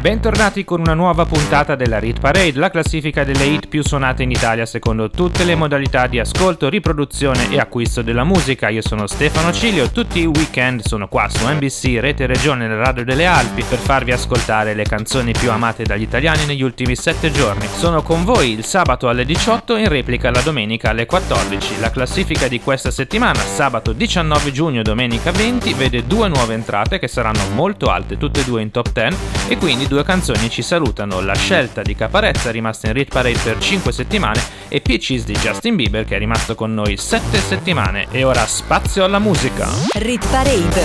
Bentornati con una nuova puntata della Rit Parade, la classifica delle hit più suonate in Italia secondo tutte le modalità di ascolto, riproduzione e acquisto della musica. Io sono Stefano Cilio, tutti i weekend sono qua su NBC Rete Regione Radio delle Alpi per farvi ascoltare le canzoni più amate dagli italiani negli ultimi 7 giorni. Sono con voi il sabato alle 18 e in replica la domenica alle 14. La classifica di questa settimana, sabato 19 giugno, domenica 20, vede due nuove entrate che saranno molto alte, tutte e due in top 10, e quindi due canzoni ci salutano: La scelta di Caparezza, rimasta in Rit Parade per 5 settimane, e Peaches di Justin Bieber, che è rimasto con noi 7 settimane. E ora spazio alla musica. Rit Parade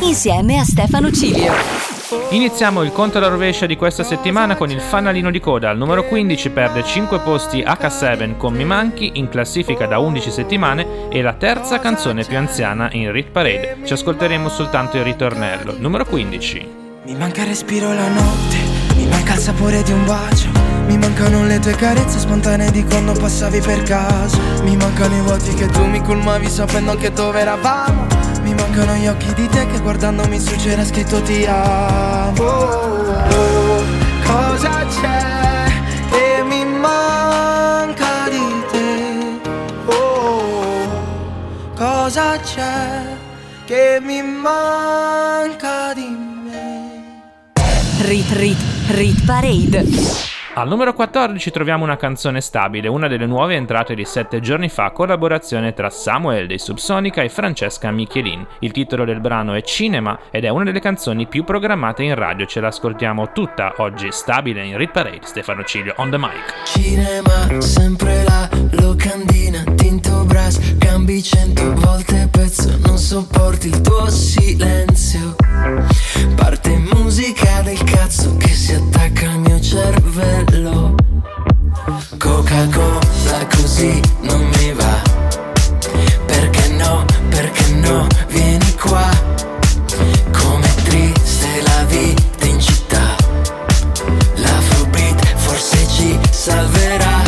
insieme a Stefano Cilio. Iniziamo il conto alla rovescia di questa settimana con il fanalino di coda. Al numero 15 perde 5 posti H7 con Mi Manchi, in classifica da 11 settimane e la terza canzone più anziana in Rit Parade. Ci ascolteremo soltanto il ritornello. Numero 15. Mi manca il respiro la notte, mi manca il sapore di un bacio, mi mancano le tue carezze spontanee di quando passavi per caso, mi mancano i vuoti che tu mi colmavi sapendo anche dove eravamo, mi mancano gli occhi di te che guardandomi su c'era scritto ti amo. Oh, cosa c'è che mi manca di te? Oh, cosa c'è che mi manca di me? Rit Parade. Al numero 14 troviamo una canzone stabile, una delle nuove entrate di 7 giorni fa, collaborazione tra Samuel dei Subsonica e Francesca Michielin. Il titolo del brano è Cinema ed è una delle canzoni più programmate in radio. Ce l'ascoltiamo tutta oggi, stabile in Rit Parade. Stefano Cilio on the mic. Cinema, sempre la locandina, Tinto Brass, cambi 100 volte pezzo, non sopporti il tuo silenzio. Parte musica del cazzo che si attacca al mio cervello. Coca-Cola così non mi va. Perché no, vieni qua. Com'è triste la vita in città. La Afrobeat forse ci salverà.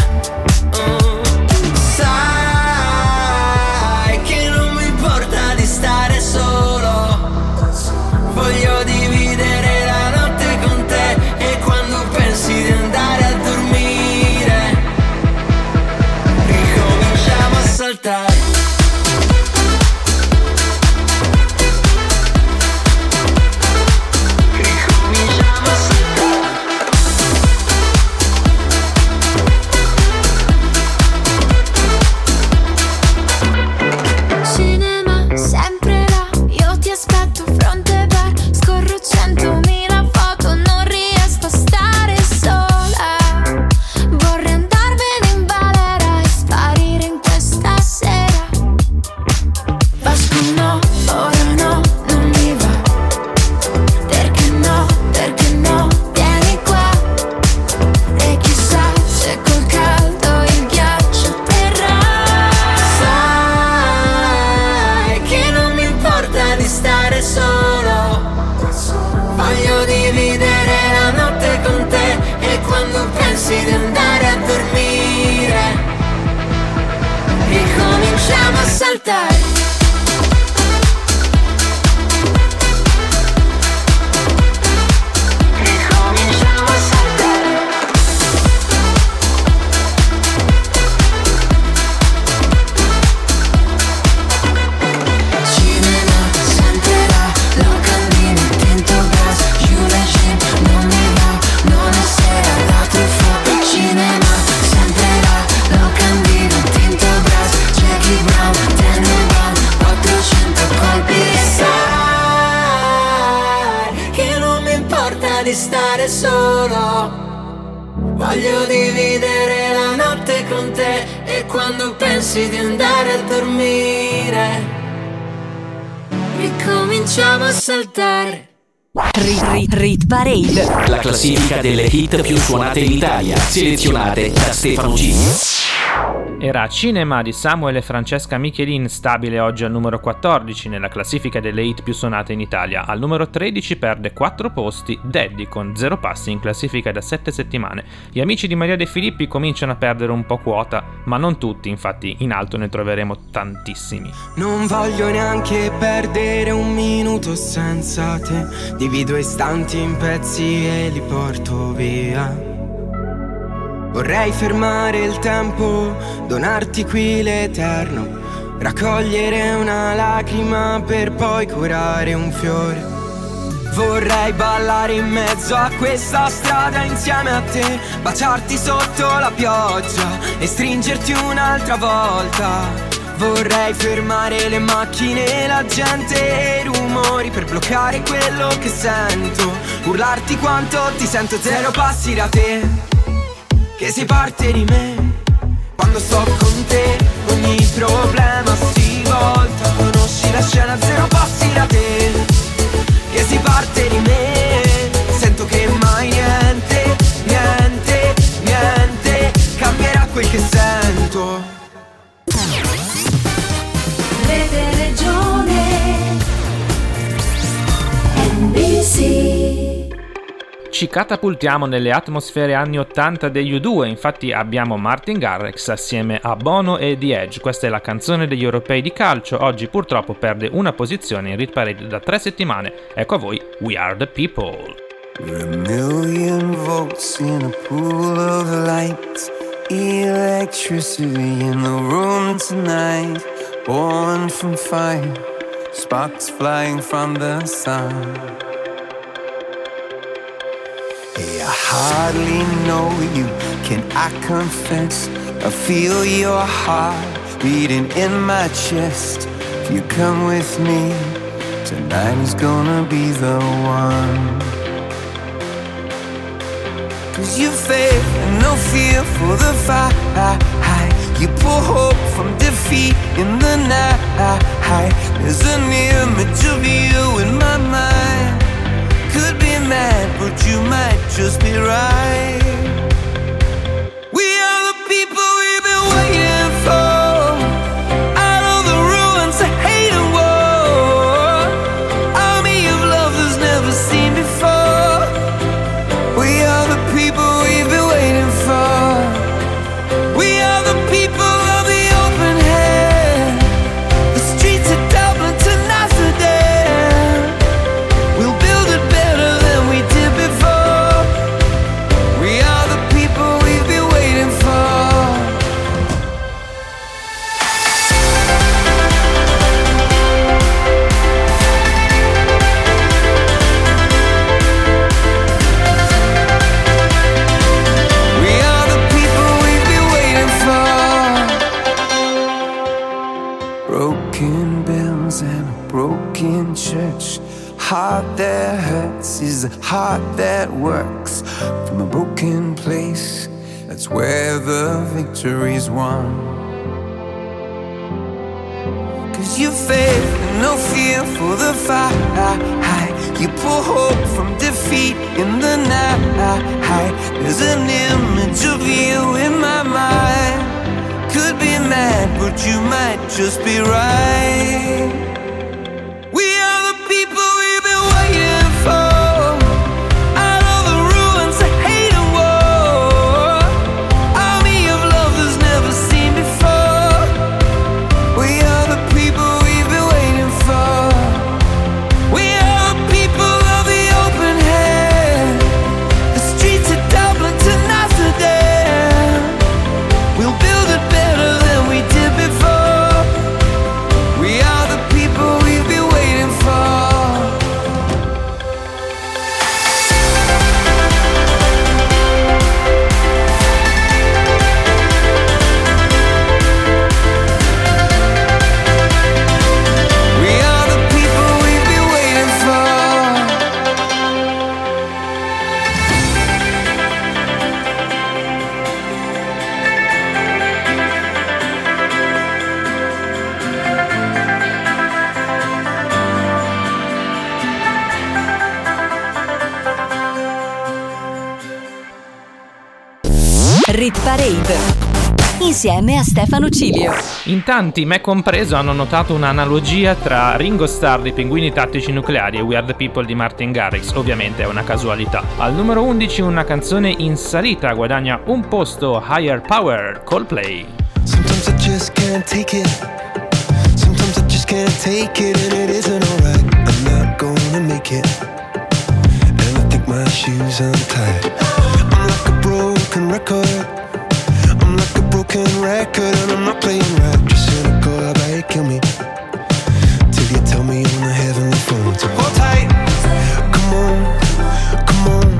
Rit Parade. La classifica delle hit più suonate in Italia, selezionate da Stefano G. era Cinema di Samuel e Francesca Michielin, stabile oggi al numero 14 nella classifica delle hit più suonate in Italia. Al numero 13 perde 4 posti Daddy con 0 passi in classifica da 7 settimane. Gli amici di Maria De Filippi cominciano a perdere un po' quota, ma non tutti, infatti in alto ne troveremo tantissimi. Non voglio neanche perdere un minuto senza te, divido istanti in pezzi e li porto via. Vorrei fermare il tempo, donarti qui l'eterno, raccogliere una lacrima per poi curare un fiore. Vorrei ballare in mezzo a questa strada insieme a te, baciarti sotto la pioggia e stringerti un'altra volta. Vorrei fermare le macchine, la gente e i rumori per bloccare quello che sento, urlarti quanto ti sento. Zero passi da te, che sei parte di me. Quando sto con te ogni problema si volta. Conosci la scena, zero passi da te, che sei parte di me. Sento che mai niente, niente, niente cambierà quel che sento. Rete Regione NBC. Ci catapultiamo nelle atmosfere anni 80 degli U2, infatti abbiamo Martin Garrix assieme a Bono e The Edge. Questa è la canzone degli europei di calcio, oggi purtroppo perde una posizione in hit parade da 3 settimane. Ecco a voi We Are The People. We're a million volts in a pool of light, electricity in the room tonight, born from fire, sparks flying from the sun. Hey, I hardly know you, can I confess? I feel your heart beating in my chest. If you come with me, tonight is gonna be the one. 'Cause you fail and no fear for the fight. You pull hope from defeat in the night. There's an image of you in my mind. Could be mad, but you might just be right. We are the people we've been waiting for, out of the ruins of hate and war. Army of lovers never seen before. We are the people we've been waiting for. We are the people of the open hand, the streets of Dublin to Amsterdam. We'll build it better than we did before. We are the people we've been waiting for. We are the people we've been waiting for. Broken bells and a broken church. Heart that hurts is a heart that works. From a broken place, that's where the victory's won. 'Cause you fail, no fear for the fight. You pull hope from defeat in the night. There's an image of you in my mind. Could be mad, but you might just be right. Rit Parade, insieme a Stefano Cilio. In tanti, me compreso, hanno notato un'analogia tra Ringo Starr dei Pinguini Tattici Nucleari e We Are The People di Martin Garrix. Ovviamente è una casualità. Al numero 11 una canzone in salita guadagna un posto, Higher Power, Coldplay. Sometimes I just can't take it. Sometimes I just can't take it and it isn't alright. I'm not gonna make it. And I think my shoes untied. I'm like a broken record. I'm like a broken record and I'm not playing right. Just gonna go out and kill me. Till you tell me on the heavenly phone to hold tight. Come on, come on.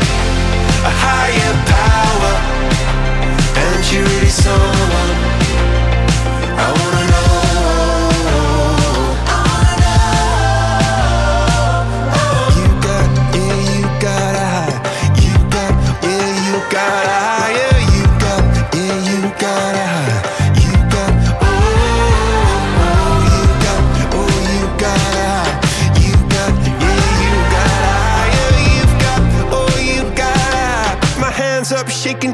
a higher power. And you're really someone I wanna know. I wanna know. You got, yeah, you got a high. You got, yeah, you got a high. Yeah, you got, yeah, you got a high. You got, oh, oh, oh. You got, oh, you got a high. You got, yeah, you got a high. Hands up shaking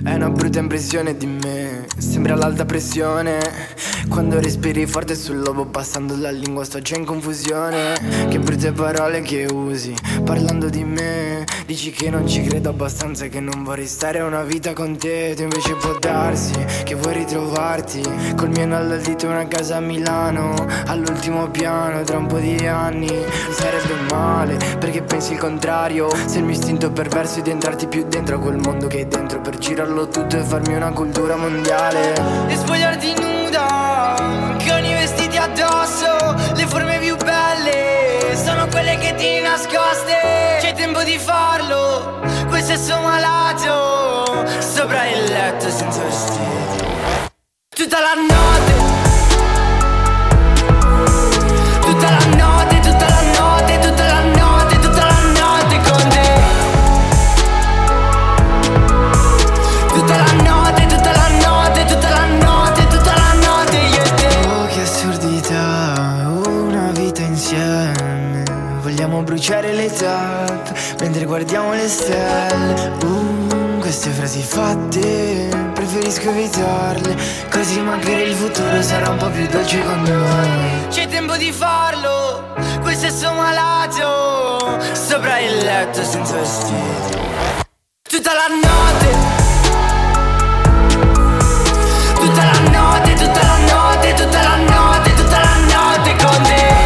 È una brutta impressione di me, sembra l'alta pressione. Quando respiri forte sul lobo passando la lingua sto già in confusione. Che brutte parole che usi parlando di me. Dici che non ci credo abbastanza e che non vorrei stare una vita con te. Tu invece può darsi che vuoi ritrovarti col mio nallo al dito una casa a Milano all'ultimo piano. Tra un po' di anni sarebbe male perché pensi il contrario. Se il mio istinto perverso è di entrarti più dentro a quel mondo che è dentro per girarlo tutto e farmi una cultura mondiale. E spogliarti nuda, con i vestiti addosso. Le forme più belle sono quelle che ti nascoste. C'è tempo di farlo, quel sesso malato sopra il letto senza vestiti. Tutta la notte, tutta la notte, tutta la notte, tutta la notte, tutta la notte con te. Tutta la notte, tutta la notte, tutta la notte, tutta la notte io e te. Oh che assurdità, una vita insieme. Vogliamo bruciare le tappe mentre guardiamo le stelle. riesco a evitarle, così magari il futuro sarà un po' più dolce con noi. C'è tempo di farlo, quel sesso malato sopra il letto senza vestiti tutta la notte, tutta la notte, tutta la notte, tutta la notte, tutta la notte con te.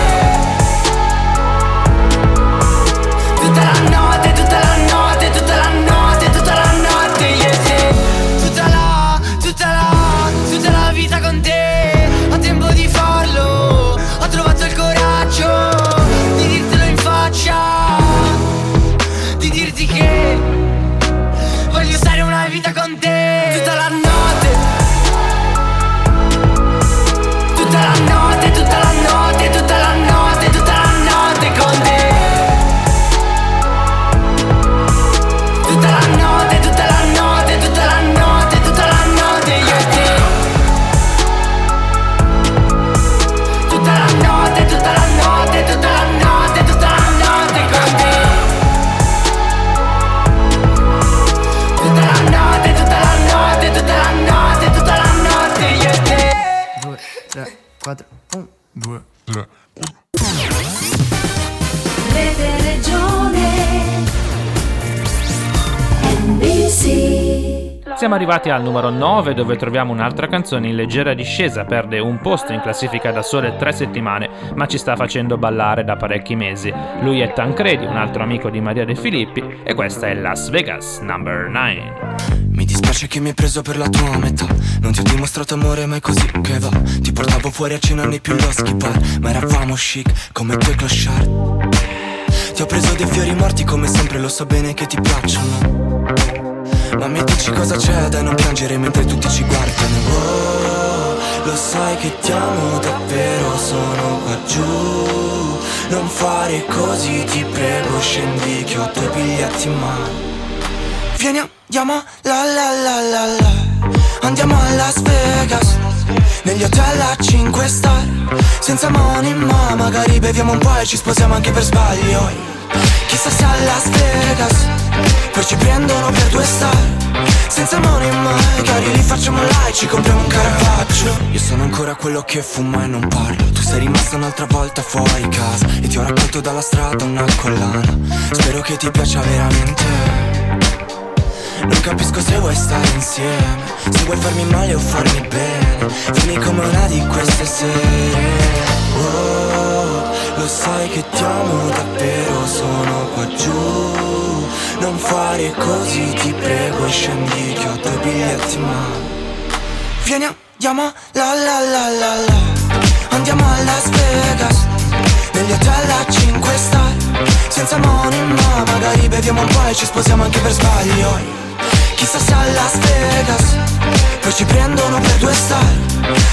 Rete Regione NBC. Siamo arrivati al numero 9, dove troviamo un'altra canzone in leggera discesa. Perde un posto in classifica da sole 3 settimane, ma ci sta facendo ballare da parecchi mesi. Lui è Tancredi, un altro amico di Maria De Filippi, e questa è Las Vegas Number 9. Mi dispiace che mi hai preso per la tua metà, non ti ho dimostrato amore ma è così che va. Ti portavo fuori a cena nei più loschi bar, ma eravamo chic come tuoi clochard. Ti ho preso dei fiori morti come sempre, lo so bene che ti piacciono, ma mi dici cosa c'è da non piangere mentre tutti ci guardano. Oh, lo sai che ti amo davvero, sono qua giù, non fare così ti prego, scendi che ho due biglietti in mano. Vieni, andiamo la la la la la, andiamo a Las Vegas, negli hotel a 5 star, senza money ma magari beviamo un po' e ci sposiamo anche per sbaglio. Chissà se a Las Vegas poi ci prendono per 2 star, senza money ma magari li facciamo là e ci compriamo un Caravaggio. Io sono ancora quello che fuma e non parlo, tu sei rimasta un'altra volta fuori casa e ti ho raccolto dalla strada una collana, spero che ti piaccia veramente. Non capisco se vuoi stare insieme, se vuoi farmi male o farmi bene, vieni come una di queste sere. Oh, lo sai che ti amo davvero, sono qua giù, non fare così ti prego, scendi che ho due biglietti ma vieni, andiamo la la la la la, andiamo a Las Vegas, negli hotel a 5 star, senza money ma magari beviamo un po' e ci sposiamo anche per sbaglio. Chissà se a Las Vegas poi ci prendono per 2 star,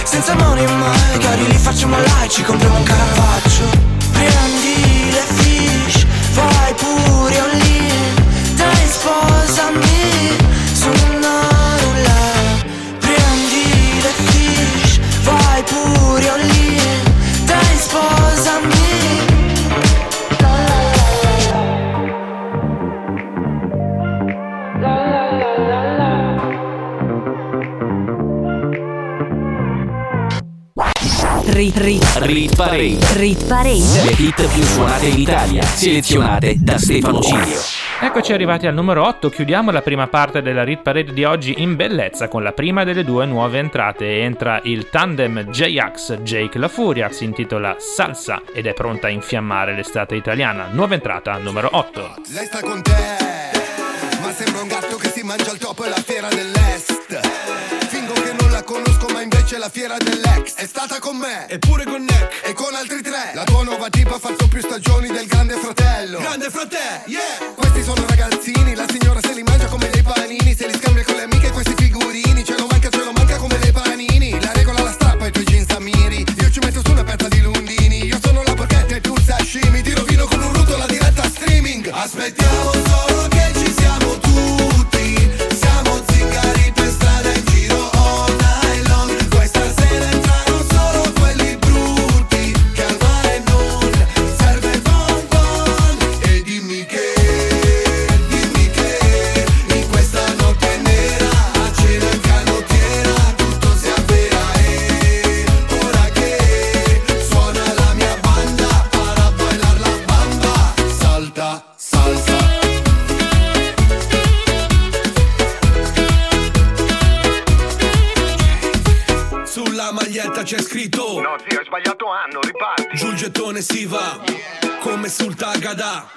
senza money magari li facciamo là e ci compriamo un Caravaggio. Prendi le fish, vai pure all in, dai sposami su una roulette. Prendi le fish, vai pure all in, dai sposami. Rit Parade. Le hit più suonate in Italia, selezionate da Stefano Cilio. Eccoci arrivati al numero 8, chiudiamo la prima parte della Rit Parade di oggi in bellezza con la prima delle 2 nuove entrate. Entra il tandem J-AX Jake La Furia, si intitola Salsa ed è pronta a infiammare l'estate italiana. Nuova entrata numero 8. Lei sta con te, ma sembra un gatto che si mangia il topo e la fiera dell'est. Conosco ma invece la fiera dell'ex. È stata con me, e pure con Nick, e con altri 3. La tua nuova tipa ha fatto più stagioni del Grande Fratello. Grande Fratello, yeah. Questi sono ragazzini, la signora se li mangia come dei panini, se li scambia con le amiche questi figurini. Ce lo manca come dei panini. La regola la strappa, i tuoi jeans a miri, io ci metto su una pezza di lundini. Io sono la porchetta e tu sashimi, ti rovino con un rutto la diretta streaming. Aspettiamo solo che ci siamo tutti, siamo zingari per strada in giro. Yeah. sulla maglietta c'è scritto: no zio, hai sbagliato anno, riparti. Giù il gettone, si va, come sul Tagada.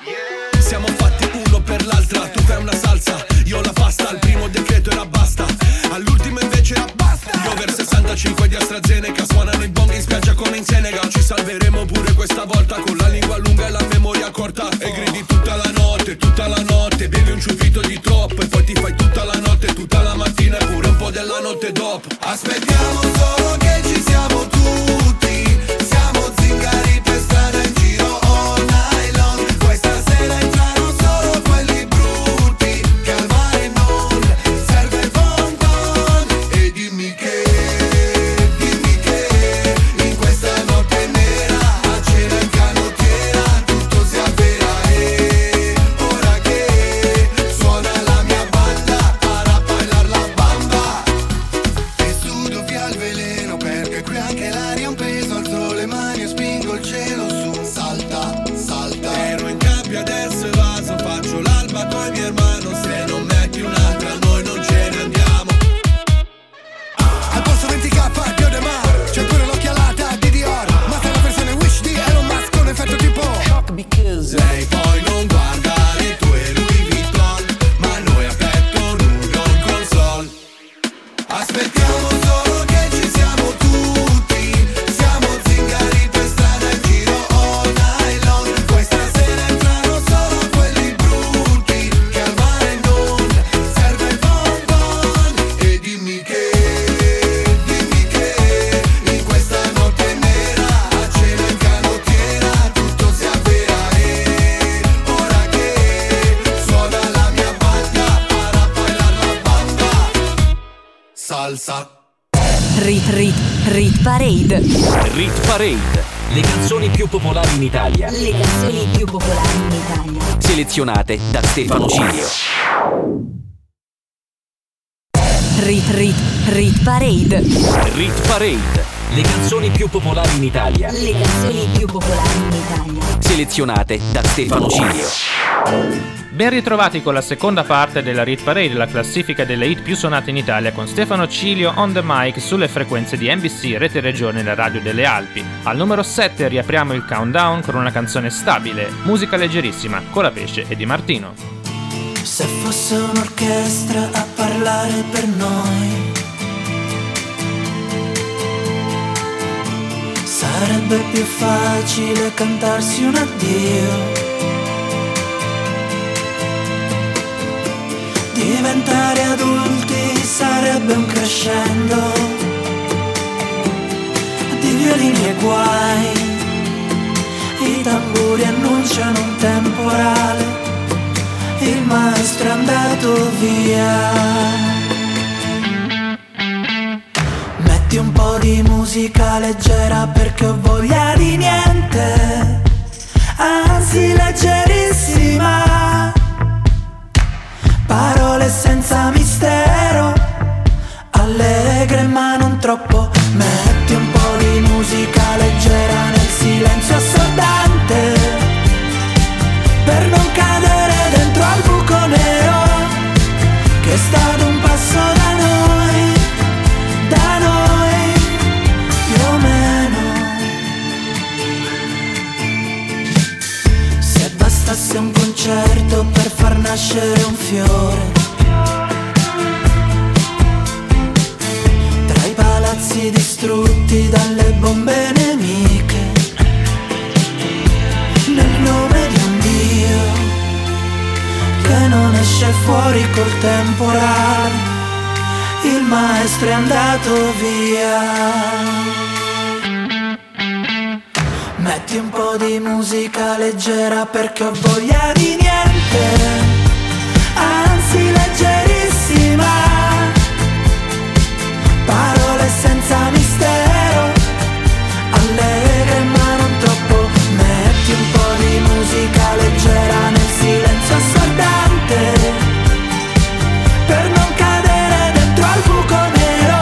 Siamo fatti uno per l'altra, tu fai una salsa, io la pasta. Al primo decreto era basta, all'ultimo invece era basta. Gli over 65 di AstraZeneca suonano i bong in spiaggia come in Senegal. Ci salveremo pure questa volta, con la lingua lunga e la memoria corta. E gridi tutta la notte, bevi un ciuffito di troppo. E poi ti fai tutta la notte, tutta la mattina e pure un po' della notte dopo. Aspettiamo solo che ci siamo tutti, siamo zingari per strada in giro all night long. Questa sera entrano solo quelli brutti, che al mare non serve il bonbon. E dimmi che in questa notte nera a cena in canottiera tutto si avvera. E ora che suona la mia banda para bailar la bamba. E sudo via il veleno perché qui anche l'aria un peso. Alzo le mani e spingo il cielo su. Salta, salta. Ero in gabbia adesso evaso, faccio l'alba coi miei hermano. Se non metti un'altra noi non ce ne andiamo. Al posto 20k Pio De Mar, c'è pure l'occhialata di Dior. Ma se la persona è Wish di Elon Musk con effetto tipo shock because lei poi non guarda le tue Louis Vuitton. Ma noi a petto nudo in console. Aspettiamo solo che ci siamo tutti, siamo zingari per strada in giro all night long. Questa sera entrano solo quelli brutti, che al mare non serve il bonbon. E dimmi che in questa notte nera a cena in canottiera tutto si avvera. E ora che suona la mia banda para bailar la banda salsa. Rit Parade. Rit Parade, le canzoni più popolari in Italia. Le canzoni più popolari in Italia. Selezionate da Stefano Cilio. Rit Parade. Rit Parade, le canzoni più popolari in Italia. Le canzoni più popolari in Italia. Selezionate da Stefano Cilio. Ben ritrovati con la seconda parte della Rit Parade, la classifica delle hit più suonate in Italia, con Stefano Cilio on the mic sulle frequenze di NBC Rete Regione della Radio delle Alpi. Al numero 7 riapriamo il countdown con una canzone stabile, musica leggerissima, Colapesce e Dimartino. Se fosse un'orchestra a parlare per noi, sarebbe più facile cantarsi un addio. Diventare adulti sarebbe un crescendo di violini e guai. I tamburi annunciano un temporale, il maestro è andato via. Metti un po' di musica leggera perché ho voglia di niente, anzi leggerissima. Parole senza mistero, allegre ma non troppo. Metti un po' di musica leggera nel silenzio assordante, per non cadere dentro al buco nero che sta ad un passo da noi, da noi più o meno. Se bastasse un concerto per far nascere un fiore tra i palazzi distrutti dalle bombe nemiche, nel nome di un Dio che non esce fuori col temporale, il maestro è andato via. Metti un po' di musica leggera perché ho voglia di niente, anzi leggerissima. Parole senza mistero, allegre ma non troppo. Metti un po' di musica leggera nel silenzio assordante, per non cadere dentro al buco nero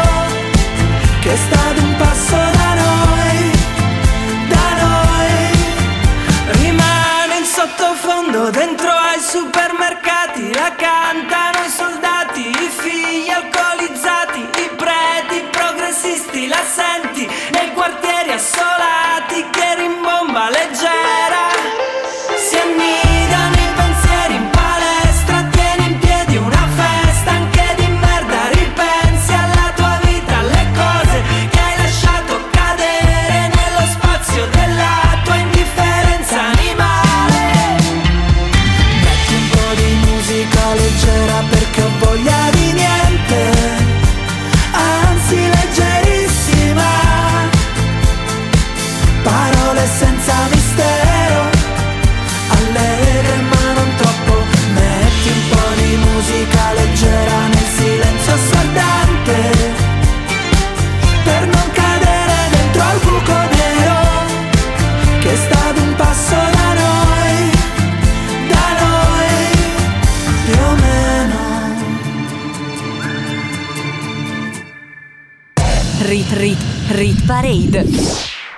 che sta ad un passo da noi. Dentro al supermercato tassisti la senti nei quartieri assolati che rimbomba leggera si annida. Rit Parade.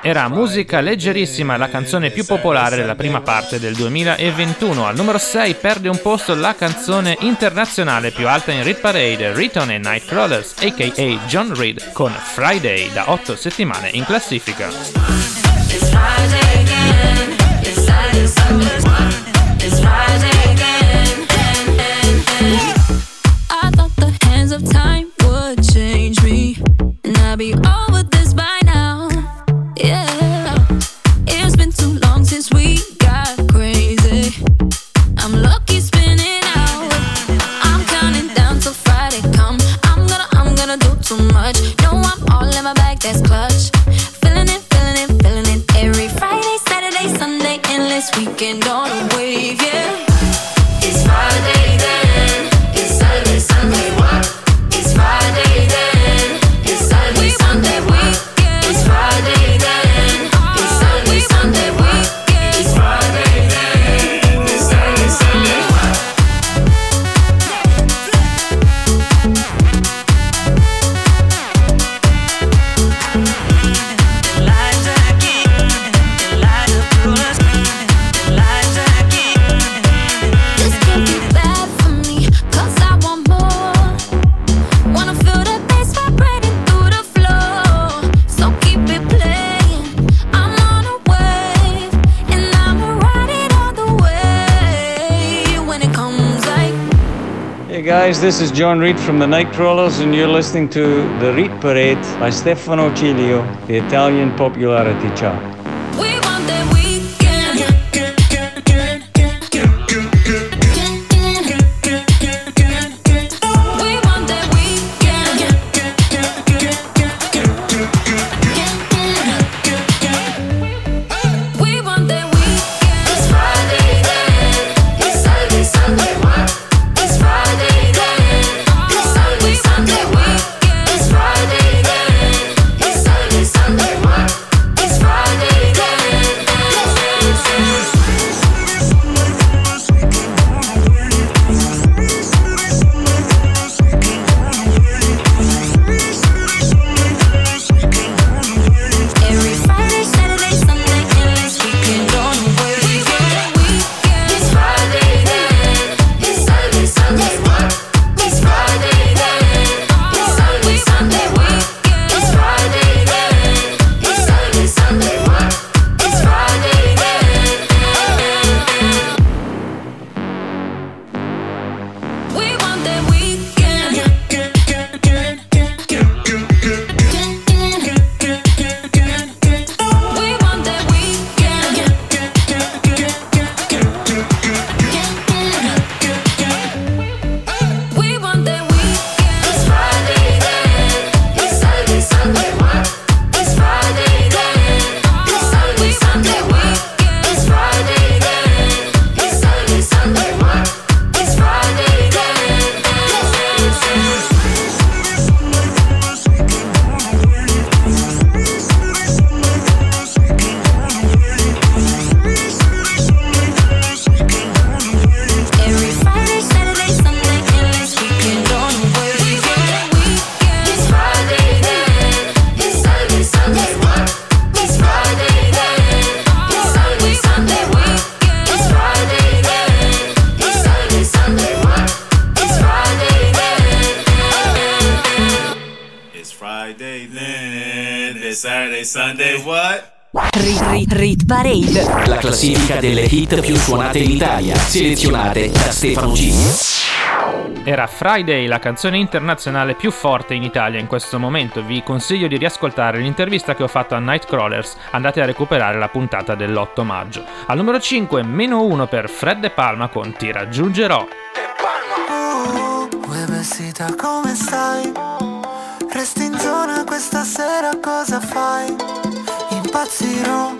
Era musica leggerissima, la canzone più popolare della prima parte del 2021. Al numero 6 perde un posto la canzone internazionale più alta in Rit Parade, Riton e Nightcrawlers, a.k.a. John Reid, con Friday, da 8 settimane in classifica. I thought the hands of time would change me. I'll be over this by now, yeah. It's been too long since we got crazy. I'm lucky spinning out. I'm counting down till Friday come. I'm gonna do too much. No, I'm all in my bag, that's clutch. Feeling it every Friday, Saturday, Sunday, endless weekend on a wave, yeah. It's Friday then, it's Saturday, Sunday, what? It's Friday then. Sunday week, it's Friday then. It's Sunday, Sunday week, it's Friday then. It's Sunday, Sunday week. Elijah King, Elijah Bruce, Elijah King. This can't be bad for me, 'cause I want more. Wanna feel the bass vibrating. Guys, this is John Reid from the Nightcrawlers and you're listening to The Reid Parade by Stefano Cilio, the Italian popularity chart. Friday, then Saturday, Sunday, what? Rit Parade, la classifica delle hit più suonate in Italia, selezionate da Stefano Cilio. Era Friday, la canzone internazionale più forte in Italia in questo momento. Vi consiglio di riascoltare l'intervista che ho fatto a Nightcrawlers, andate a recuperare la puntata dell'8 maggio. Al numero 5, meno 1 per Fred De Palma con Ti raggiungerò. Vestita come stai? Resti in zona questa sera, cosa fai? Impazzirò,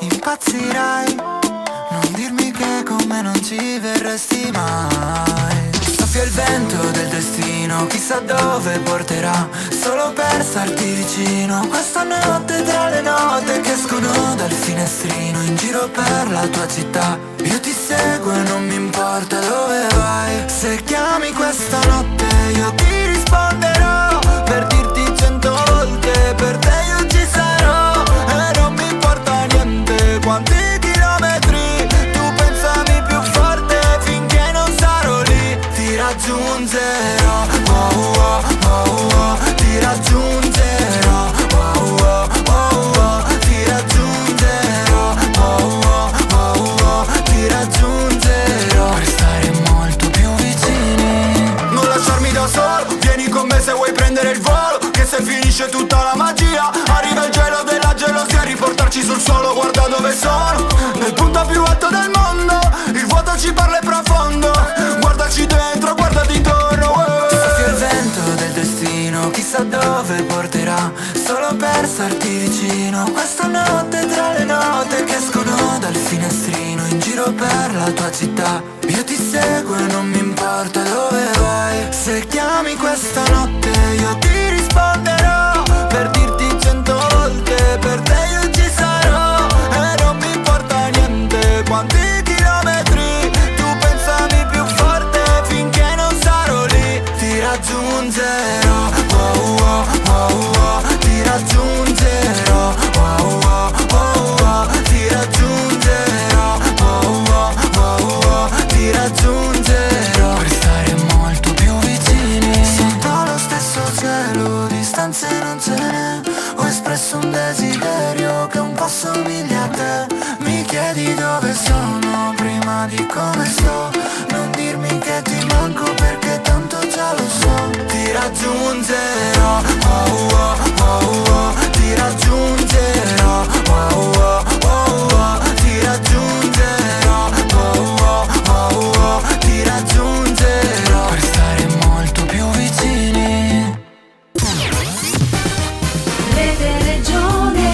impazzirai. Non dirmi che con me non ci verresti mai. Soffia il vento del destino, chissà dove porterà, solo per starti vicino. Questa notte tra le note che escono dal finestrino, in giro per la tua città, io ti seguo e non mi importa dove vai. Se chiami questa notte io ti risponderò, per dirti 100 volte per te io ci sarò. E non mi importa niente quanti chilometri, tu pensami più forte finché non sarò lì. Ti raggiungerò, oh oh oh oh, ti raggiungerò, oh oh oh oh, ti raggiungerò, oh oh oh oh, ti raggiungerò. Per stare molto più vicini, non lasciarmi da solo, vieni con me se vuoi prendere il volo, che se finisce tutta la magia arriva il gelo della gelosia a riportarci sul suolo. Guarda dove sono, nel punto più alto del mondo, il vuoto ci parla e profondo. Guardaci dentro, guardati intorno, oh. Soffia il vento del destino, chissà dove porterà, solo per starti vicino. Questa notte tra le note che escono dal finestrino, in giro per la tua città, io ti seguo e non mi importa dove vai. Se chiami questa notte io ti risponderò, per dirti 100 volte per te io ci sarò. E non mi importa niente quanti chilometri, tu pensami più forte finché non sarò lì. Ti raggiungerò, oh oh oh oh, ti raggiungerò, oh oh oh oh, ti raggiungerò, oh oh oh oh, ti raggiungerò. Per stare molto più vicini, sotto lo stesso cielo, distanze non ce n'è. Ho espresso un desiderio che un po' somiglia a te. Mi chiedi dove sono prima di come sto, non dirmi che ti manco perché tanto già lo so. Ti raggiungerò, oh oh oh oh, ti raggiungerò, oh oh oh oh, ti raggiungerò, oh oh oh oh, ti raggiungerò. Per stare molto più vicini. Rete Regione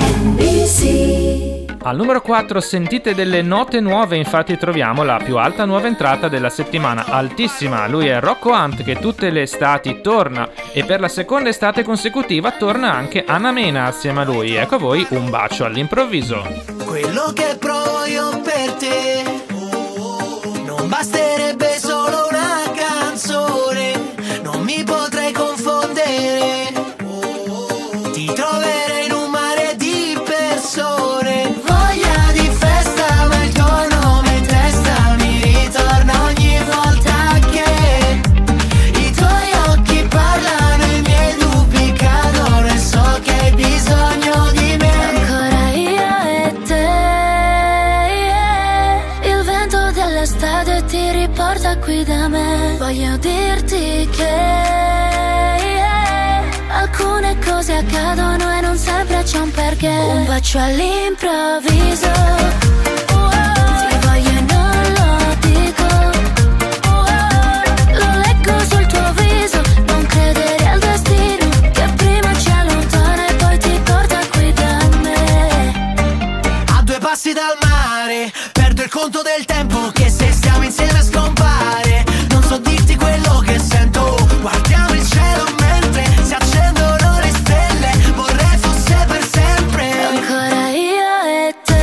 NBC. Al numero 4 sentite delle note nuove, infatti troviamo la più alta nuova entrata della settimana, altissima. Lui è Rocco Hunt, che tutte le estati torna, e per la seconda estate consecutiva torna anche Ana Mena assieme a lui. Ecco a voi Un bacio all'improvviso. Quello che provo io per te non basterebbe solo una canzone, non mi potrei confondere, ti troverei in un mare di persone. Qui da me voglio dirti che alcune cose accadono e non sempre c'è un perché. Un bacio all'improvviso, ti voglio e non lo dico, lo leggo sul tuo viso. Non credere al destino che prima ci allontana e poi ti porta qui da me. A due passi dal mare perdo il conto del tempo, che se stiamo insieme scompare. Non so dirti quello che sento, guardiamo il cielo mentre si accendono le stelle, vorrei fosse per sempre ancora io e te,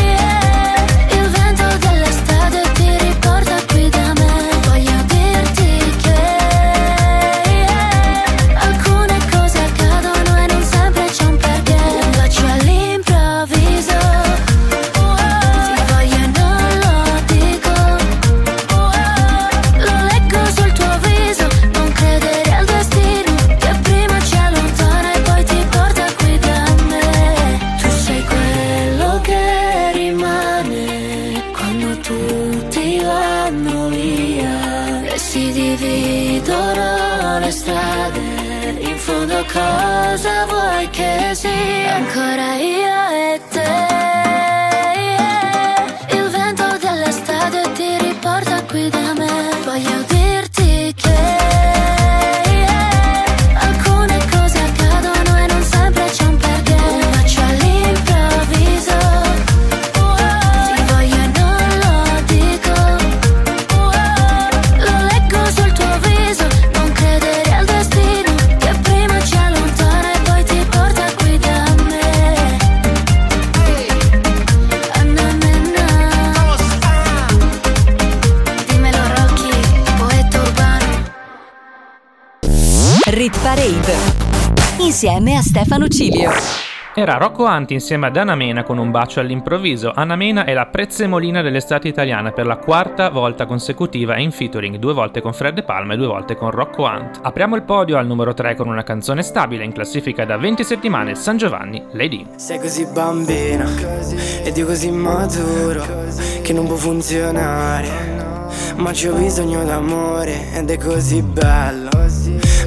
yeah. Il vento dell'estate ti riporta qui da me, voglio dirti che, yeah, alcune cose accadono e non sempre c'è un perché. Un bacio all'improvviso, ti voglio strade, in fondo cosa vuoi che sia? Ancora io e te, il vento dell'estate ti riporta qui da me. Voglio dirti che Rit Parade insieme a Stefano Cilio. Era Rocco Hunt insieme ad Ana Mena con Un bacio all'improvviso. Ana Mena è la prezzemolina dell'estate italiana per la quarta volta consecutiva e in featuring, 2 volte con Fred De Palma e 2 volte con Rocco Hunt. Apriamo il podio al numero 3 con una canzone stabile in classifica da 20 settimane, Sangiovanni, Lady. Sei così bambina ed io così maturo che non può funzionare, ma c'ho bisogno d'amore ed è così bello.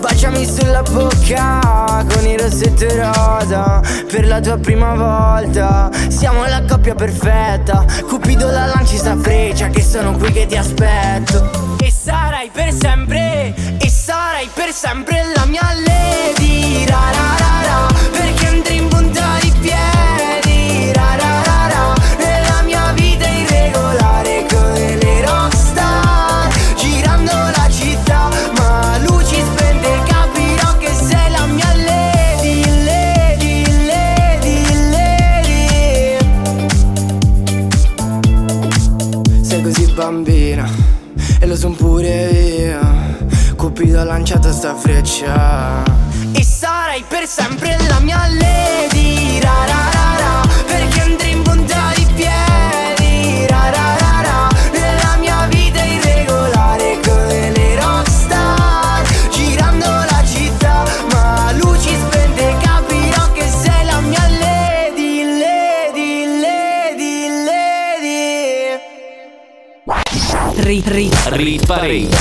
Baciami sulla bocca con il rossetto rosa, per la tua prima volta. Siamo la coppia perfetta, Cupido la lanci sta freccia, che sono qui che ti aspetto. E sarai per sempre la mia lady, ra ra ra ra, perché andrei in punta di piedi, ra ra ra ra, nella mia vita irregolare come le rockstar, girando la città, ma luci spente capirò che sei la mia lady, lady, lady, lady. Sei così bambina e lo son pure io, Cupido ha lanciato sta freccia. E sarai per sempre la mia lady, ra ra ra ra, perché andrei in punta di piedi, ra ra ra ra, nella mia vita irregolare come le rockstar, girando la città, ma luci spente capirò che sei la mia lady, lady, lady, lady.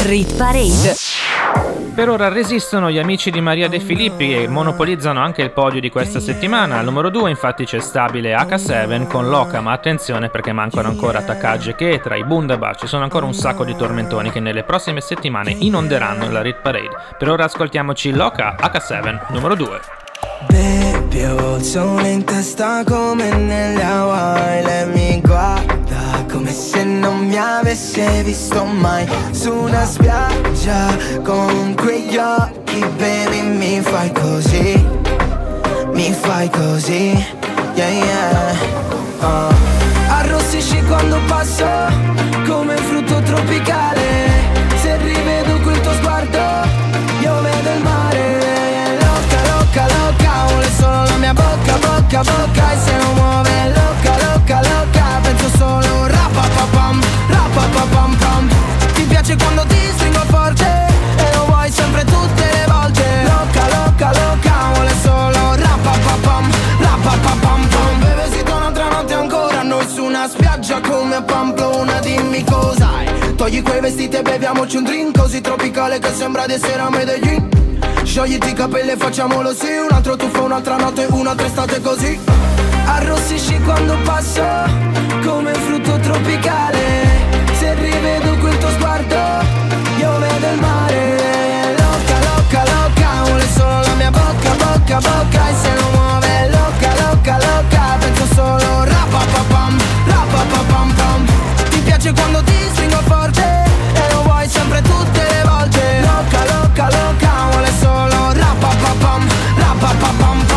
Rit Parade. Per ora resistono gli amici di Maria De Filippi e monopolizzano anche il podio di questa settimana. Al numero 2 infatti c'è stabile H7 con Loca, ma attenzione perché mancano ancora Taccaggi e Ketra, i Bundaba, ci sono ancora un sacco di tormentoni che nelle prossime settimane inonderanno la Rit Parade. Per ora ascoltiamoci Loca, H7, numero 2. Baby, ho il sole in testa come nelle Hawaii, lei mi guarda come se non mi avesse visto mai. Su una spiaggia con quegli occhi, baby, mi fai così, mi fai così, yeah yeah . Arrossisci quando passo come un frutto tropicale, se rivedo quel tuo sguardo io vedo il mare. Loca, loca, vuole solo la mia bocca, bocca, bocca, e se non muove, loca, loca, loca, penso solo rapapapam, rapapapam pam. Ti piace quando ti stringo forte e lo vuoi sempre tutte le volte. Loca, loca, loca, vuole solo rapapapam, rapapapam pam. Beve si torna tra notte ancora, noi su una spiaggia come a Pamplona, dimmi cos'hai. Togli quei vestiti e beviamoci un drink così tropicale che sembra di essere a Medellin. Sciogliti i capelli e facciamolo sì, un altro tuffo, un'altra notte, un'altra estate così. Arrossisci quando passo come un frutto tropicale. quando ti stringo forte e lo vuoi sempre tutte le volte. Loca, loca, loca, vuole solo rapapapam, rapapapam pam.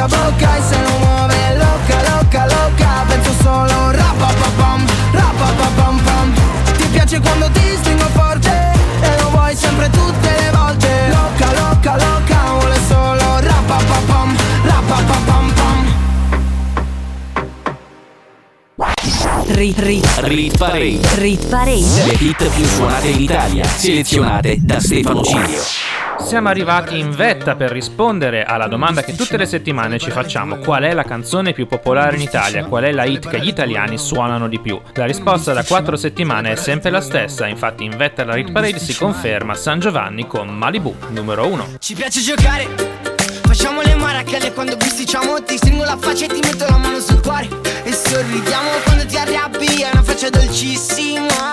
Bocca e se non muove, loca, loca, loca, penso solo rapapapam, rapapapam pam. Ti piace quando ti stringo forte e lo vuoi sempre tutte le volte. Loca, loca, loca, vuole solo rapapapam, rapapapam pam. Rit Parade. Le hit più suonate in Italia, selezionate da Stefano Cilio. Siamo arrivati in vetta per rispondere alla domanda che tutte le settimane ci facciamo: qual è la canzone più popolare in Italia? Qual è la hit che gli italiani suonano di più? La risposta da 4 settimane è sempre la stessa, infatti in vetta alla Hit Parade si conferma Sangiovanni con Malibu, numero 1. Ci piace giocare, facciamo le marachelle quando bisticciamo, ti stringo la faccia e ti metto la mano sul cuore e sorridiamo quando ti arrabbi, è una faccia dolcissima.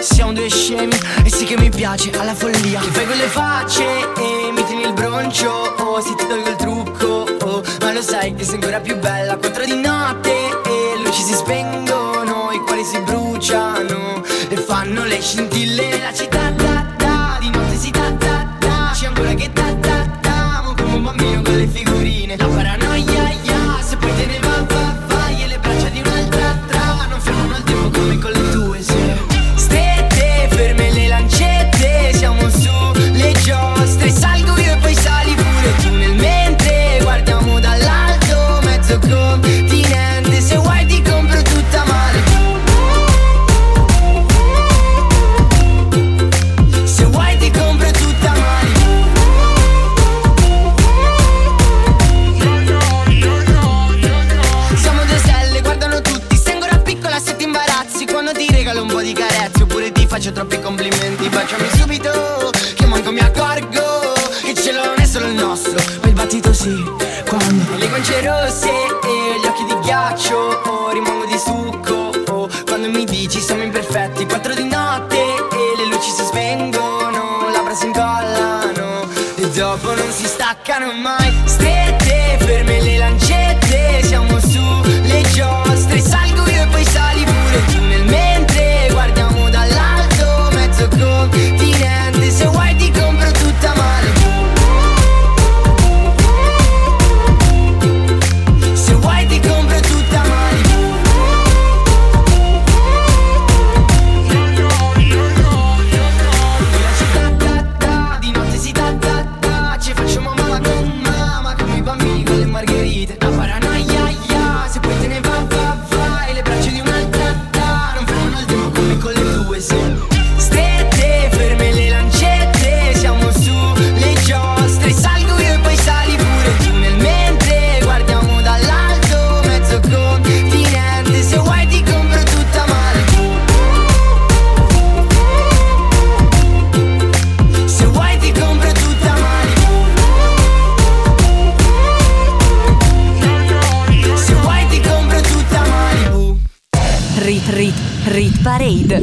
Siamo due scemi e sì che mi piace alla follia. Che fai quelle facce e mi tieni il broncio, oh, se ti tolgo il trucco, oh, ma lo sai che sei ancora più bella. 4 di notte e luci si spengono, i cuori si bruciano e fanno le scintille. La città ta ta, di notte si ta ta ta, c'è ancora che ta ta ta, ma come un bambino con le figurine. La paranoia ya, se poi te ne va va vai, e le braccia di un'altra tra, non fermano il tempo come con le tue se. Ferme le lancette, siamo su le giostre, salgo io e poi sali pure tu, nel mentre guardiamo dall'alto mezzo continente, se vuoi ti compro tutta male, se vuoi ti compro tutta male. Siamo due stelle, guardano tutti, sei ancora piccola se ti imbarazzi, quando ti regalo un po' di carezze oppure ti faccio troppi complimenti. Baciami subito che manco mi accorgo che il cielo non è solo il nostro, ma il battito sì, quando le guance rosse e gli occhi di ghiaccio, oh, rimango di succo, oh, quando mi dici siamo imperfetti. 4 di notte e le luci si spengono, labbra si incollano e dopo non si staccano mai. Strette, ferme le lancette, siamo su le giostre, salgo io e poi sali pure tu, nel mentre guardiamo dall'alto mezzo continente, se vuoi ti compro tutta male. Parade.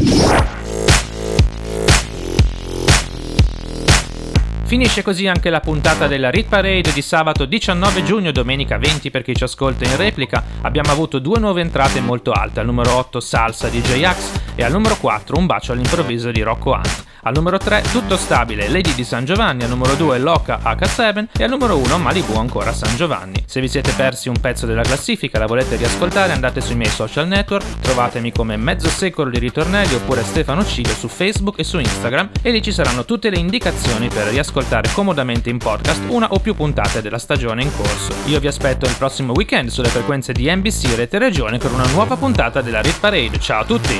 Finisce così anche la puntata della Hit Parade di sabato 19 giugno, domenica 20 per chi ci ascolta in replica. Abbiamo avuto 2 nuove entrate molto alte, al numero 8 Salsa di J-AX e al numero 4 Un bacio all'improvviso di Rocco Hunt. Al numero 3 Tutto stabile, Lady di Sangiovanni, al numero 2 Loca H7 e al numero 1 Malibu ancora Sangiovanni. Se vi siete persi un pezzo della classifica, la volete riascoltare, andate sui miei social network, trovatemi come Mezzo Secolo di Ritornelli oppure Stefano Cilio su Facebook e su Instagram, e lì ci saranno tutte le indicazioni per riascoltare comodamente in podcast una o più puntate della stagione in corso. Io vi aspetto il prossimo weekend sulle frequenze di NBC Rete Regione per una nuova puntata della Hit Parade. Ciao a tutti!